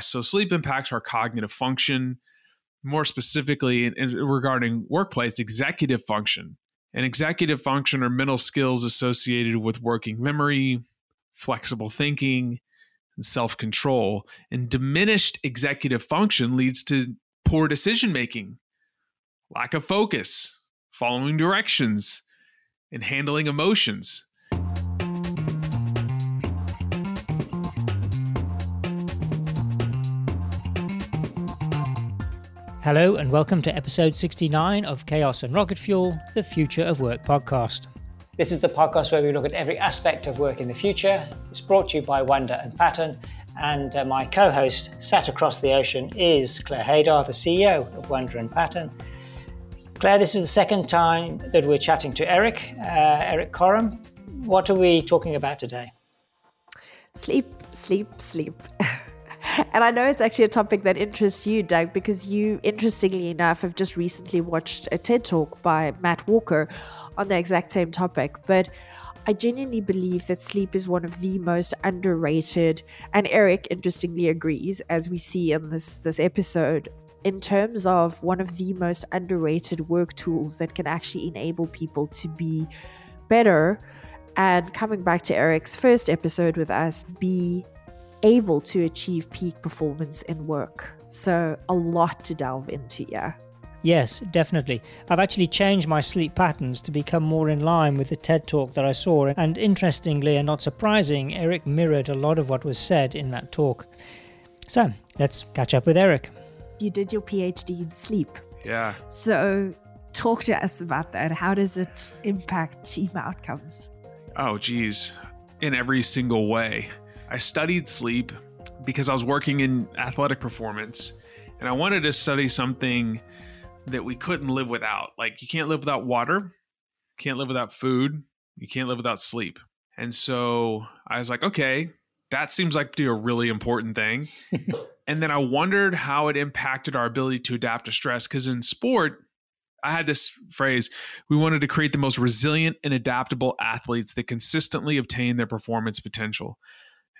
So sleep impacts our cognitive function, more specifically regarding workplace executive function. And executive function are mental skills associated with working memory, flexible thinking, and self-control. And diminished executive function leads to poor decision-making, lack of focus, following directions, and handling emotions. Hello and welcome to episode 69 of Chaos and Rocket Fuel, the Future of Work podcast. This is the podcast where we look at every aspect of work in the future. It's brought to you by Wonder and Pattern, and my co-host sat across the ocean is Claire Haidar, the CEO of Wonder and Pattern. Claire, this is the second time that we're chatting to Eric Corum. What are we talking about today? Sleep. And I know it's actually a topic that interests you, Doug, because you, interestingly enough, have just recently watched a TED Talk by Matt Walker on the exact same topic. But I genuinely believe that sleep is one of the most underrated, and Eric interestingly agrees, as we see in this episode, in terms of one of the most underrated work tools that can actually enable people to be better. And coming back to Eric's first episode with us, be able to achieve peak performance in work. So a lot to delve into, yeah. Yes, definitely. I've actually changed my sleep patterns to become more in line with the TED Talk that I saw. And interestingly and not surprising, Eric mirrored a lot of what was said in that talk. So let's catch up with Eric. You did your PhD in sleep. Yeah. So talk to us about that. How does it impact team outcomes? Oh, geez. In every single way. I studied sleep because I was working in athletic performance and I wanted to study something that we couldn't live without. Like, you can't live without water, can't live without food, you can't live without sleep. And so I was like, okay, that seems like a really important thing. And then I wondered how it impacted our ability to adapt to stress, because in sport, I had this phrase, we wanted to create the most resilient and adaptable athletes that consistently obtain their performance potential.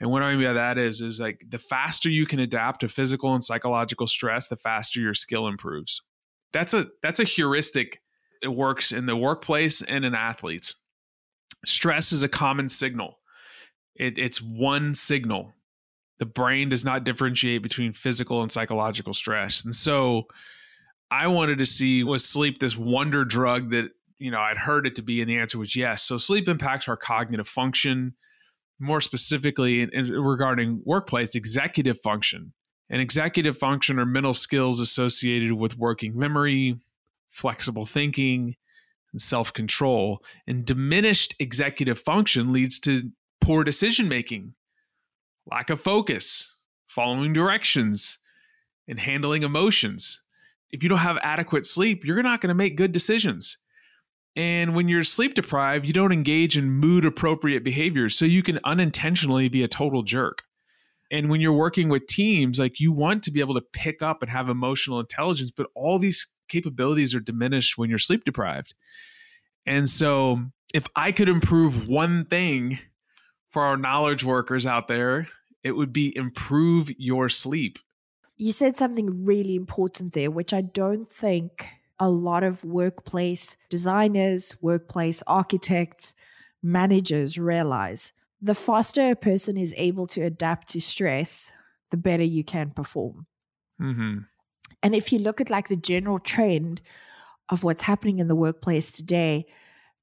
And what I mean by that is like, the faster you can adapt to physical and psychological stress, the faster your skill improves. That's a heuristic. It works in the workplace and in athletes. Stress is a common signal. It's one signal. The brain does not differentiate between physical and psychological stress. And so I wanted to see, was sleep this wonder drug that, you know, I'd heard it to be, and the answer was yes. So sleep impacts our cognitive function, more specifically regarding workplace executive function. And executive function are mental skills associated with working memory, flexible thinking, and self-control. And diminished executive function leads to poor decision-making, lack of focus, following directions, and handling emotions. If you don't have adequate sleep, you're not going to make good decisions. And when you're sleep deprived, you don't engage in mood appropriate behaviors. So you can unintentionally be a total jerk. And when you're working with teams, like, you want to be able to pick up and have emotional intelligence, but all these capabilities are diminished when you're sleep deprived. And so if I could improve one thing for our knowledge workers out there, it would be improve your sleep. You said something really important there, which I don't think a lot of workplace designers, workplace architects, managers realize. The faster a person is able to adapt to stress, the better you can perform. Mm-hmm. And if you look at like the general trend of what's happening in the workplace today,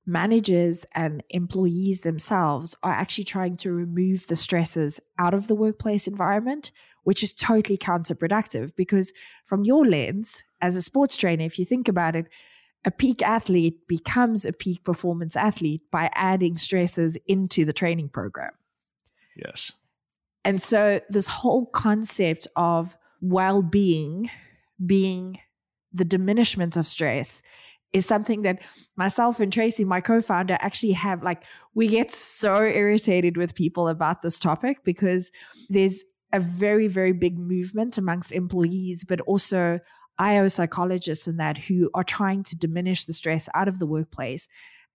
managers and employees themselves are actually trying to remove the stresses out of the workplace environment, which is totally counterproductive, because from your lens as a sports trainer, if you think about it, a peak athlete becomes a peak performance athlete by adding stresses into the training program. Yes. And so this whole concept of well-being being the diminishment of stress is something that myself and Tracy, my co-founder, actually have, like, we get so irritated with people about this topic, because there's a very, very big movement amongst employees, but also IO psychologists and that, who are trying to diminish the stress out of the workplace.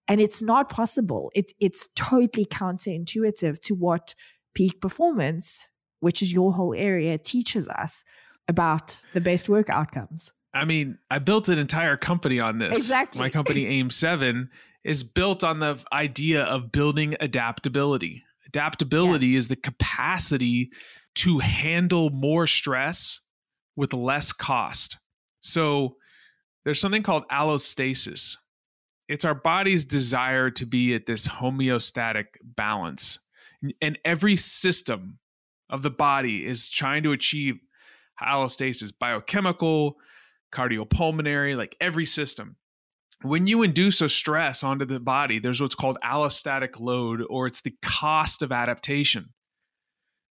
And it's not possible. It's totally counterintuitive to what peak performance which is your whole area, teaches us about the best work outcomes. I mean, I built an entire company on this. Exactly. My company, AIM 7, is built on the idea of building adaptability. Adaptability is the capacity to handle more stress with less cost. So there's something called allostasis. It's our body's desire to be at this homeostatic balance. And every system of the body is trying to achieve allostasis, biochemical, cardiopulmonary, like every system. When you induce a stress onto the body, there's what's called allostatic load, or it's the cost of adaptation.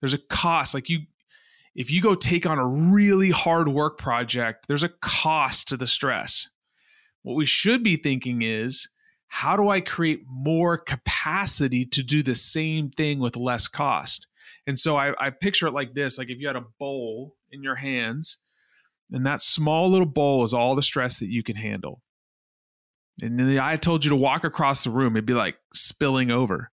There's a cost. Like if you go take on a really hard work project, there's a cost to the stress. What we should be thinking is, how do I create more capacity to do the same thing with less cost? And so I picture it like this, like if you had a bowl in your hands, and that small little bowl is all the stress that you can handle. And then I told you to walk across the room, it'd be like spilling over.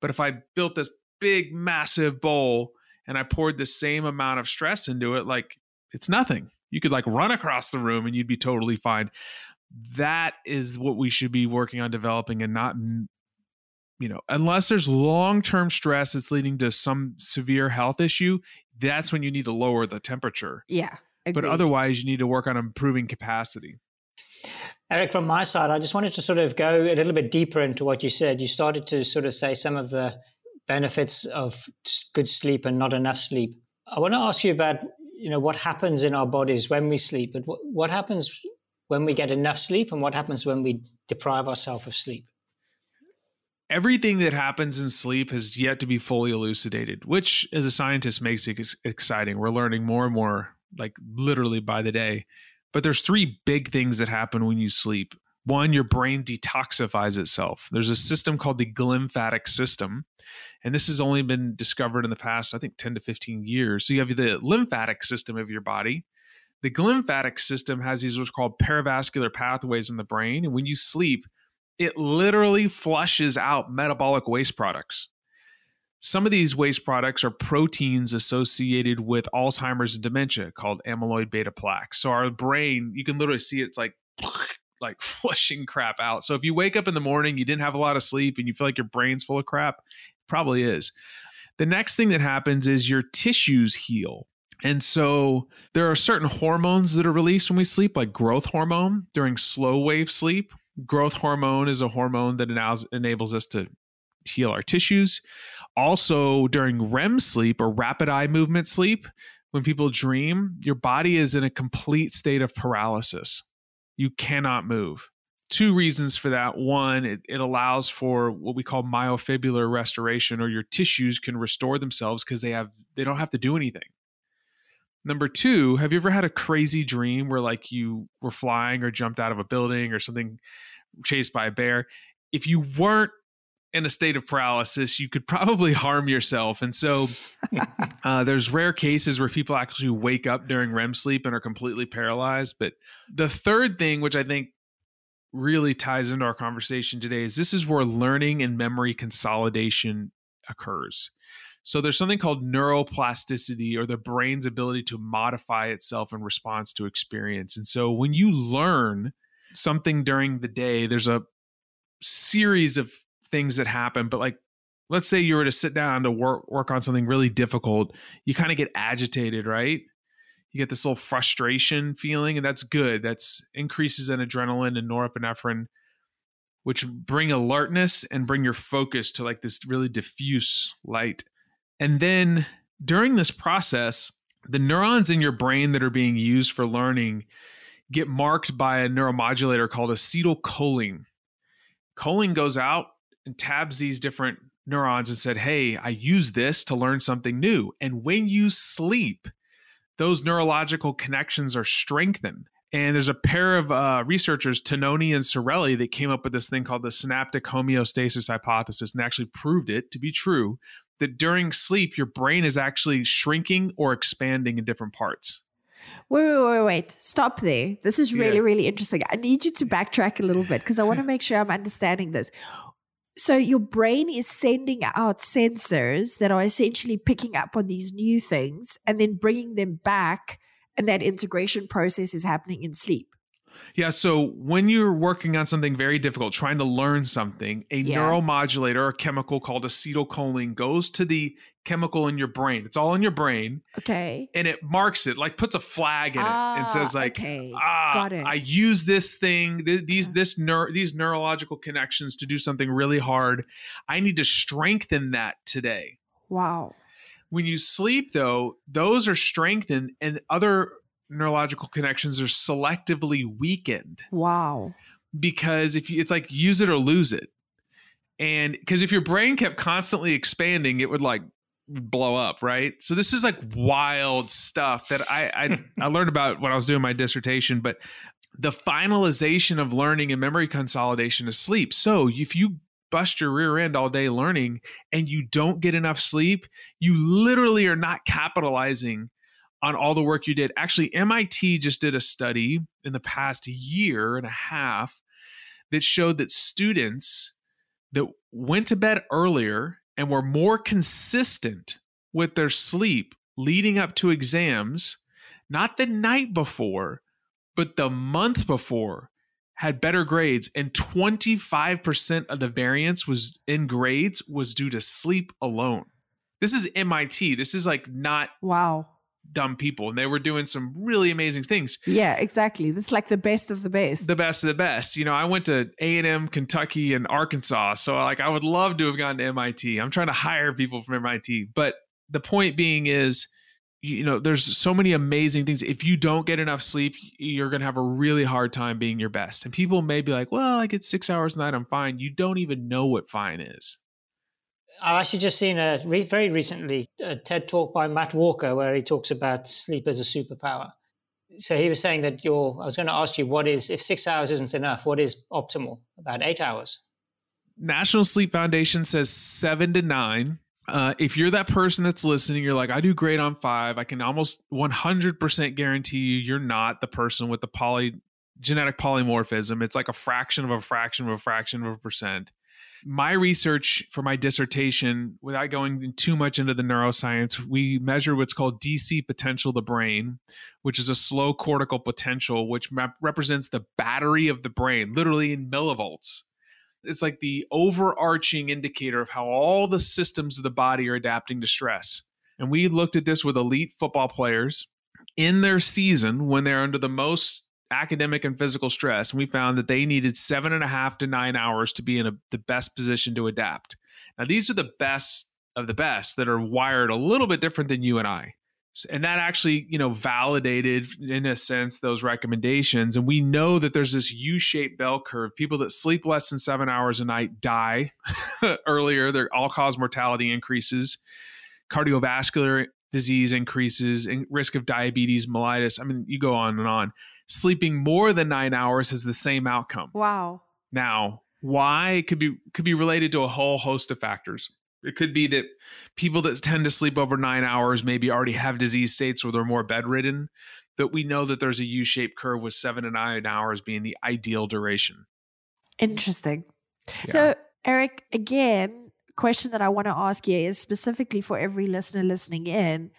But if I built this big, massive bowl and I poured the same amount of stress into it, like it's nothing. You could like run across the room and you'd be totally fine. That is what we should be working on developing, and not, you know, unless there's long-term stress that's leading to some severe health issue, that's when you need to lower the temperature. Yeah. Agreed. But otherwise, you need to work on improving capacity. Eric, from my side, I just wanted to sort of go a little bit deeper into what you said. You started to sort of say some of the benefits of good sleep and not enough sleep. I want to ask you about, you know, what happens in our bodies when we sleep, but what happens when we get enough sleep, and what happens when we deprive ourselves of sleep? Everything that happens in sleep has yet to be fully elucidated, which as a scientist makes it exciting. We're learning more and more, like literally by the day. But there's three big things that happen when you sleep. One, your brain detoxifies itself. There's a system called the glymphatic system, and this has only been discovered in the past, I think, 10 to 15 years. So you have the lymphatic system of your body. The glymphatic system has these what's called perivascular pathways in the brain, and when you sleep, it literally flushes out metabolic waste products. Some of these waste products are proteins associated with Alzheimer's and dementia called amyloid beta plaques. So our brain, you can literally see it's like flushing crap out. So if you wake up in the morning, you didn't have a lot of sleep and you feel like your brain's full of crap, it probably is. The next thing that happens is your tissues heal. And so there are certain hormones that are released when we sleep, like growth hormone during slow wave sleep. Growth hormone is a hormone that enables us to heal our tissues. Also, during REM sleep, or rapid eye movement sleep, when people dream, your body is in a complete state of paralysis. You cannot move. Two reasons for that. One, it allows for what we call myofibular restoration, or your tissues can restore themselves because they don't have to do anything. Number two, have you ever had a crazy dream where like you were flying or jumped out of a building or something, chased by a bear? If you weren't in a state of paralysis, you could probably harm yourself. And so there's rare cases where people actually wake up during REM sleep and are completely paralyzed. But the third thing, which I think really ties into our conversation today, is this is where learning and memory consolidation occurs. So there's something called neuroplasticity, or the brain's ability to modify itself in response to experience. And so when you learn something during the day, there's a series of things that happen, but like, let's say you were to sit down to work on something really difficult, you kind of get agitated, right? You get this little frustration feeling, and that's good. That's increases in adrenaline and norepinephrine, which bring alertness and bring your focus to like this really diffuse light. And then during this process, the neurons in your brain that are being used for learning get marked by a neuromodulator called acetylcholine. Choline goes out and tabs these different neurons and said, hey, I use this to learn something new. And when you sleep, those neurological connections are strengthened. And there's a pair of researchers, Tononi and Cirelli, that came up with this thing called the synaptic homeostasis hypothesis, and actually proved it to be true, that during sleep, your brain is actually shrinking or expanding in different parts. Wait. Stop there. This is really interesting. I need you to backtrack a little bit because I want to make sure I'm understanding this. So your brain is sending out sensors that are essentially picking up on these new things and then bringing them back, and that integration process is happening in sleep. Yeah, so when you're working on something very difficult, trying to learn something, a neuromodulator or chemical called acetylcholine goes to the chemical in your brain. It's all in your brain. Okay. And it marks it, like puts a flag in it and says like, got it. I use this thing, these neurological connections to do something really hard. I need to strengthen that today. Wow. When you sleep though, those are strengthened and other neurological connections are selectively weakened. Wow. Because it's like use it or lose it. And because if your brain kept constantly expanding, it would like blow up, right? So this is like wild stuff that I learned about when I was doing my dissertation, but the finalization of learning and memory consolidation is sleep. So if you bust your rear end all day learning and you don't get enough sleep, you literally are not capitalizing on all the work you did. Actually, MIT just did a study in the past year and a half that showed that students that went to bed earlier and were more consistent with their sleep leading up to exams, not the night before, but the month before, had better grades. And 25% of the variance was in grades was due to sleep alone. This is MIT. This is like not... Wow. Dumb people, and they were doing some really amazing things. Yeah, exactly. This is like the best of the best. The best of the best. You know, I went to A&M, Kentucky, and Arkansas, so like I would love to have gone to MIT. I'm trying to hire people from MIT. But the point being is, you know, there's so many amazing things. If you don't get enough sleep, you're going to have a really hard time being your best. And people may be like, well, I get 6 hours a night, I'm fine. You don't even know what fine is. I've actually just seen very recently a TED talk by Matt Walker where he talks about sleep as a superpower. So he was saying that I was going to ask you, what is, if 6 hours isn't enough, what is optimal? About 8 hours? National Sleep Foundation says 7 to 9. If you're that person that's listening, you're like, I do great on 5. I can almost 100% guarantee you're not the person with the genetic polymorphism. It's like a fraction of a fraction of a fraction of a percent. My research for my dissertation, without going too much into the neuroscience, we measure what's called DC potential of the brain, which is a slow cortical potential, which represents the battery of the brain, literally in millivolts. It's like the overarching indicator of how all the systems of the body are adapting to stress. And we looked at this with elite football players in their season when they're under the most academic and physical stress, and we found that they needed 7.5 to 9 hours to be in the best position to adapt. Now, these are the best of the best that are wired a little bit different than you and I. And that actually, you know, validated, in a sense, those recommendations. And we know that there's this U-shaped bell curve. People that sleep less than 7 hours a night die earlier. Their all-cause mortality increases. Cardiovascular disease increases, and risk of diabetes, mellitus. I mean, you go on and on. Sleeping more than 9 hours has the same outcome. Wow. Now, why? It could be related to a whole host of factors. It could be that people that tend to sleep over 9 hours maybe already have disease states where they're more bedridden, but we know that there's a U-shaped curve with 7 to 9 hours being the ideal duration. Interesting. Yeah. So, Eric, again, question that I want to ask you is specifically for every listener listening in,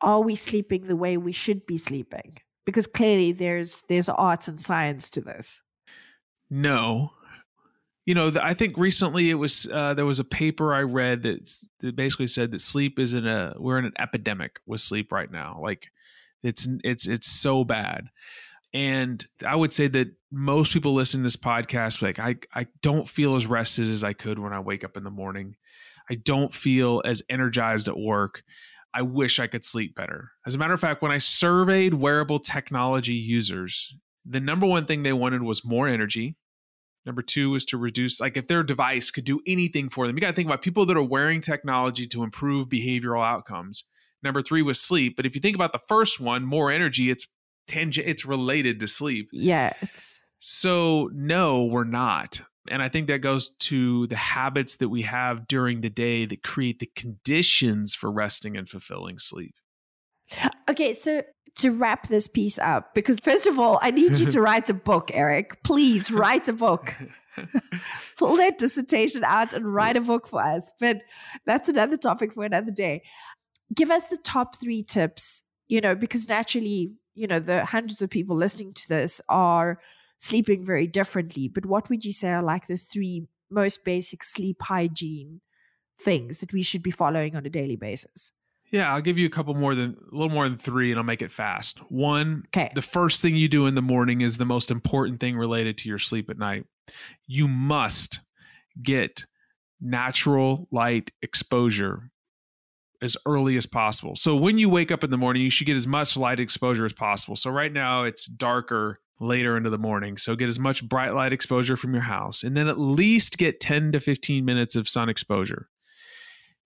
are we sleeping the way we should be sleeping? Because clearly there's arts and science to this. No. You know, I think recently it was there was a paper I read that basically said that sleep is we're in an epidemic with sleep right now. Like it's so bad. And I would say that most people listening to this podcast, like I don't feel as rested as I could when I wake up in the morning. I don't feel as energized at work. I wish I could sleep better. As a matter of fact, when I surveyed wearable technology users, the number one thing they wanted was more energy. Number two was to reduce, like if their device could do anything for them. You got to think about people that are wearing technology to improve behavioral outcomes. Number three was sleep. But if you think about the first one, more energy, it's tangent, it's related to sleep. Yeah. So no, we're not. And I think that goes to the habits that we have during the day that create the conditions for resting and fulfilling sleep. Okay, so to wrap this piece up, because first of all, I need you to write a book, Eric. Please write a book. Pull that dissertation out and write a book for us. But that's another topic for another day. Give us the top 3 tips, you know, because naturally, you know, the hundreds of people listening to this are sleeping very differently. But what would you say are like the 3 most basic sleep hygiene things that we should be following on a daily basis? Yeah, I'll give you a little more than 3, and I'll make it fast. 1, okay. The first thing you do in the morning is the most important thing related to your sleep at night. You must get natural light exposure as early as possible. So when you wake up in the morning, you should get as much light exposure as possible. So right now it's darker later into the morning. So get as much bright light exposure from your house, and then at least get 10 to 15 minutes of sun exposure.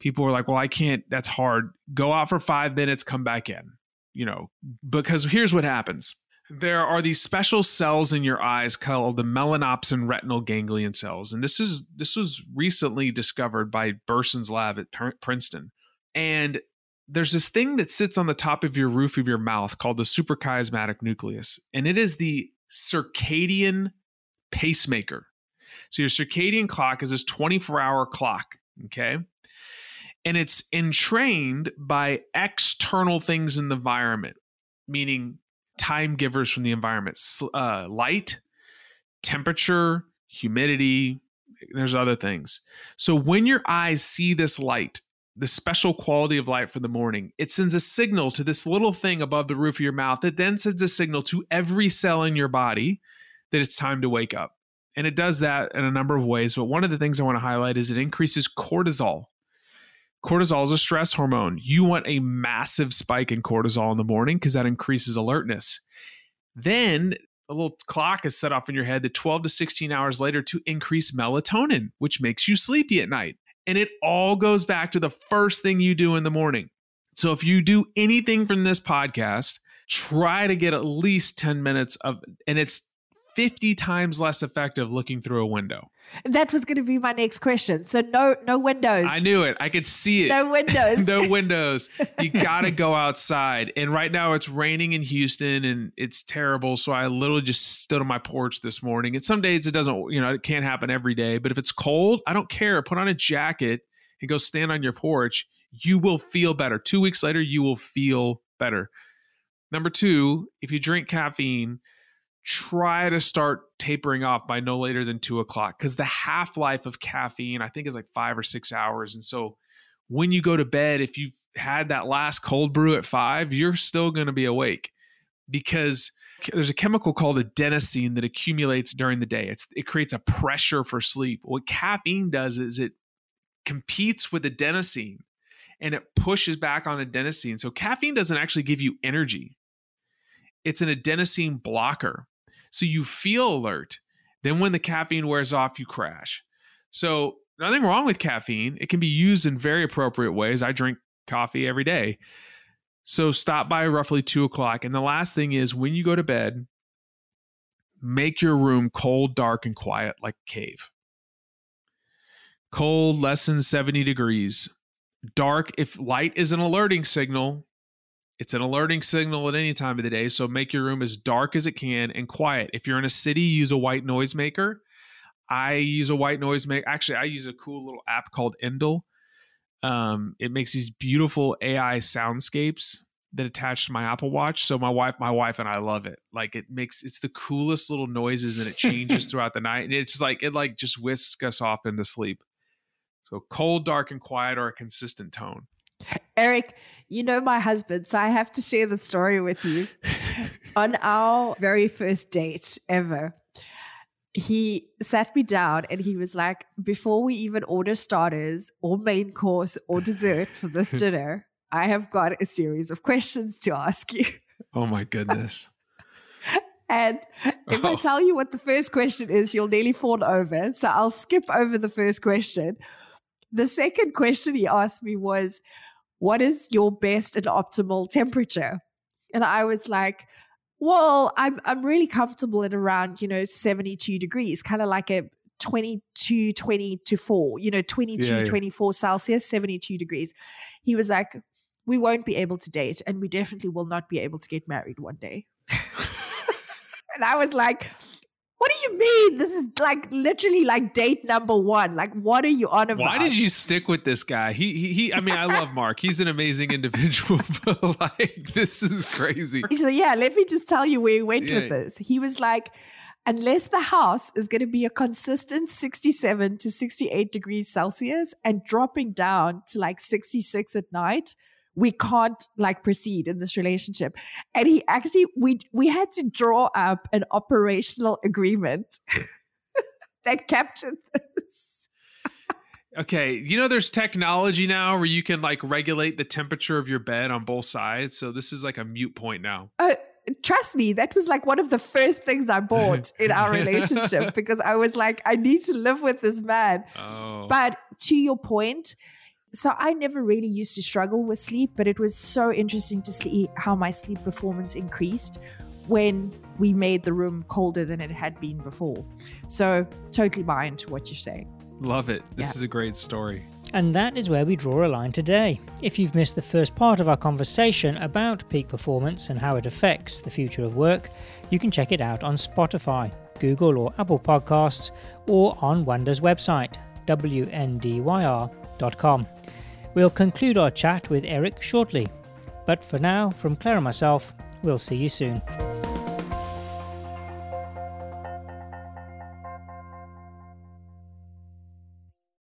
People are like, well, I can't, that's hard. Go out for 5 minutes, come back in, you know, because here's what happens. There are these special cells in your eyes called the melanopsin retinal ganglion cells. And this was recently discovered by Burson's lab at Princeton. And there's this thing that sits on the top of your roof of your mouth called the suprachiasmatic nucleus. And it is the circadian pacemaker. So your circadian clock is this 24-hour clock, okay? And it's entrained by external things in the environment, meaning time givers from the environment, light, temperature, humidity, there's other things. So when your eyes see this light, the special quality of light from the morning, it sends a signal to this little thing above the roof of your mouth that then sends a signal to every cell in your body that it's time to wake up. And it does that in a number of ways. But one of the things I want to highlight is it increases cortisol. Cortisol is a stress hormone. You want a massive spike in cortisol in the morning because that increases alertness. Then a little clock is set off in your head that 12 to 16 hours later to increase melatonin, which makes you sleepy at night. And it all goes back to the first thing you do in the morning. So if you do anything from this podcast, try to get at least 10 minutes of, and it's 50 times less effective looking through a window. That was going to be my next question. So no windows. I knew it. I could see it. No windows. No windows. You got to go outside. And right now it's raining in Houston and it's terrible. So I literally just stood on my porch this morning. And some days it doesn't, you know, it can't happen every day. But if it's cold, I don't care. Put on a jacket and go stand on your porch. You will feel better. 2 weeks later, you will feel better. Number 2, if you drink caffeine, try to start tapering off by no later than 2 o'clock, because the half-life of caffeine, I think, is like 5 or 6 hours. And so when you go to bed, if you've had that last cold brew at 5, you're still going to be awake, because there's a chemical called adenosine that accumulates during the day. It creates a pressure for sleep. What caffeine does is it competes with adenosine and it pushes back on adenosine. So caffeine doesn't actually give you energy. It's an adenosine blocker. So you feel alert. Then when the caffeine wears off, you crash. So nothing wrong with caffeine. It can be used in very appropriate ways. I drink coffee every day. So stop by roughly 2 o'clock. And the last thing is, when you go to bed, make your room cold, dark, and quiet, like a cave. Cold, less than 70 degrees. Dark, if light is an alerting signal, it's an alerting signal at any time of the day, so make your room as dark as it can and quiet. If you're in a city, use a white noisemaker. I use a white noisemaker. Actually, I use a cool little app called Endel. It makes these beautiful AI soundscapes that attach to my Apple Watch. So my wife and I love it. Like, it's the coolest little noises, and it changes throughout the night. And it's like it just whisks us off into sleep. So cold, dark, and quiet are a consistent tone. Eric, you know my husband, so I have to share the story with you. On our very first date ever, he sat me down and he was like, before we even order starters or main course or dessert for this dinner, I have got a series of questions to ask you. Oh my goodness. And if I tell you what the first question is, you'll nearly fall over. So I'll skip over the first question. The second question he asked me was, what is your best and optimal temperature? And I was like, well, I'm really comfortable at around, 72 degrees, kind of like a 22, 24 Celsius, 72 degrees. He was like, we won't be able to date, and we definitely will not be able to get married one day. And I was like, what do you mean? This is like literally like date number one. Like, what are you on about? Why did you stick with this guy? He I mean, I love Mark. He's an amazing individual, but like, this is crazy. So yeah, let me just tell you where he went with this. He was like, unless the house is going to be a consistent 67 to 68 degrees Celsius and dropping down to like 66 at night, we can't like proceed in this relationship. And he actually, we had to draw up an operational agreement that captured this. Okay. You know, there's technology now where you can like regulate the temperature of your bed on both sides. So this is like a moot point now. Trust me, that was like one of the first things I bought in our relationship, because I was like, I need to live with this man. Oh. But to your point, so I never really used to struggle with sleep, but it was so interesting to see how my sleep performance increased when we made the room colder than it had been before. So totally buy into what you're saying. Love it. This is a great story. And that is where we draw a line today. If you've missed the first part of our conversation about peak performance and how it affects the future of work, you can check it out on Spotify, Google or Apple Podcasts, or on Wonder's website, WNDYR.com. We'll conclude our chat with Eric shortly. But for now, from Claire and myself, we'll see you soon.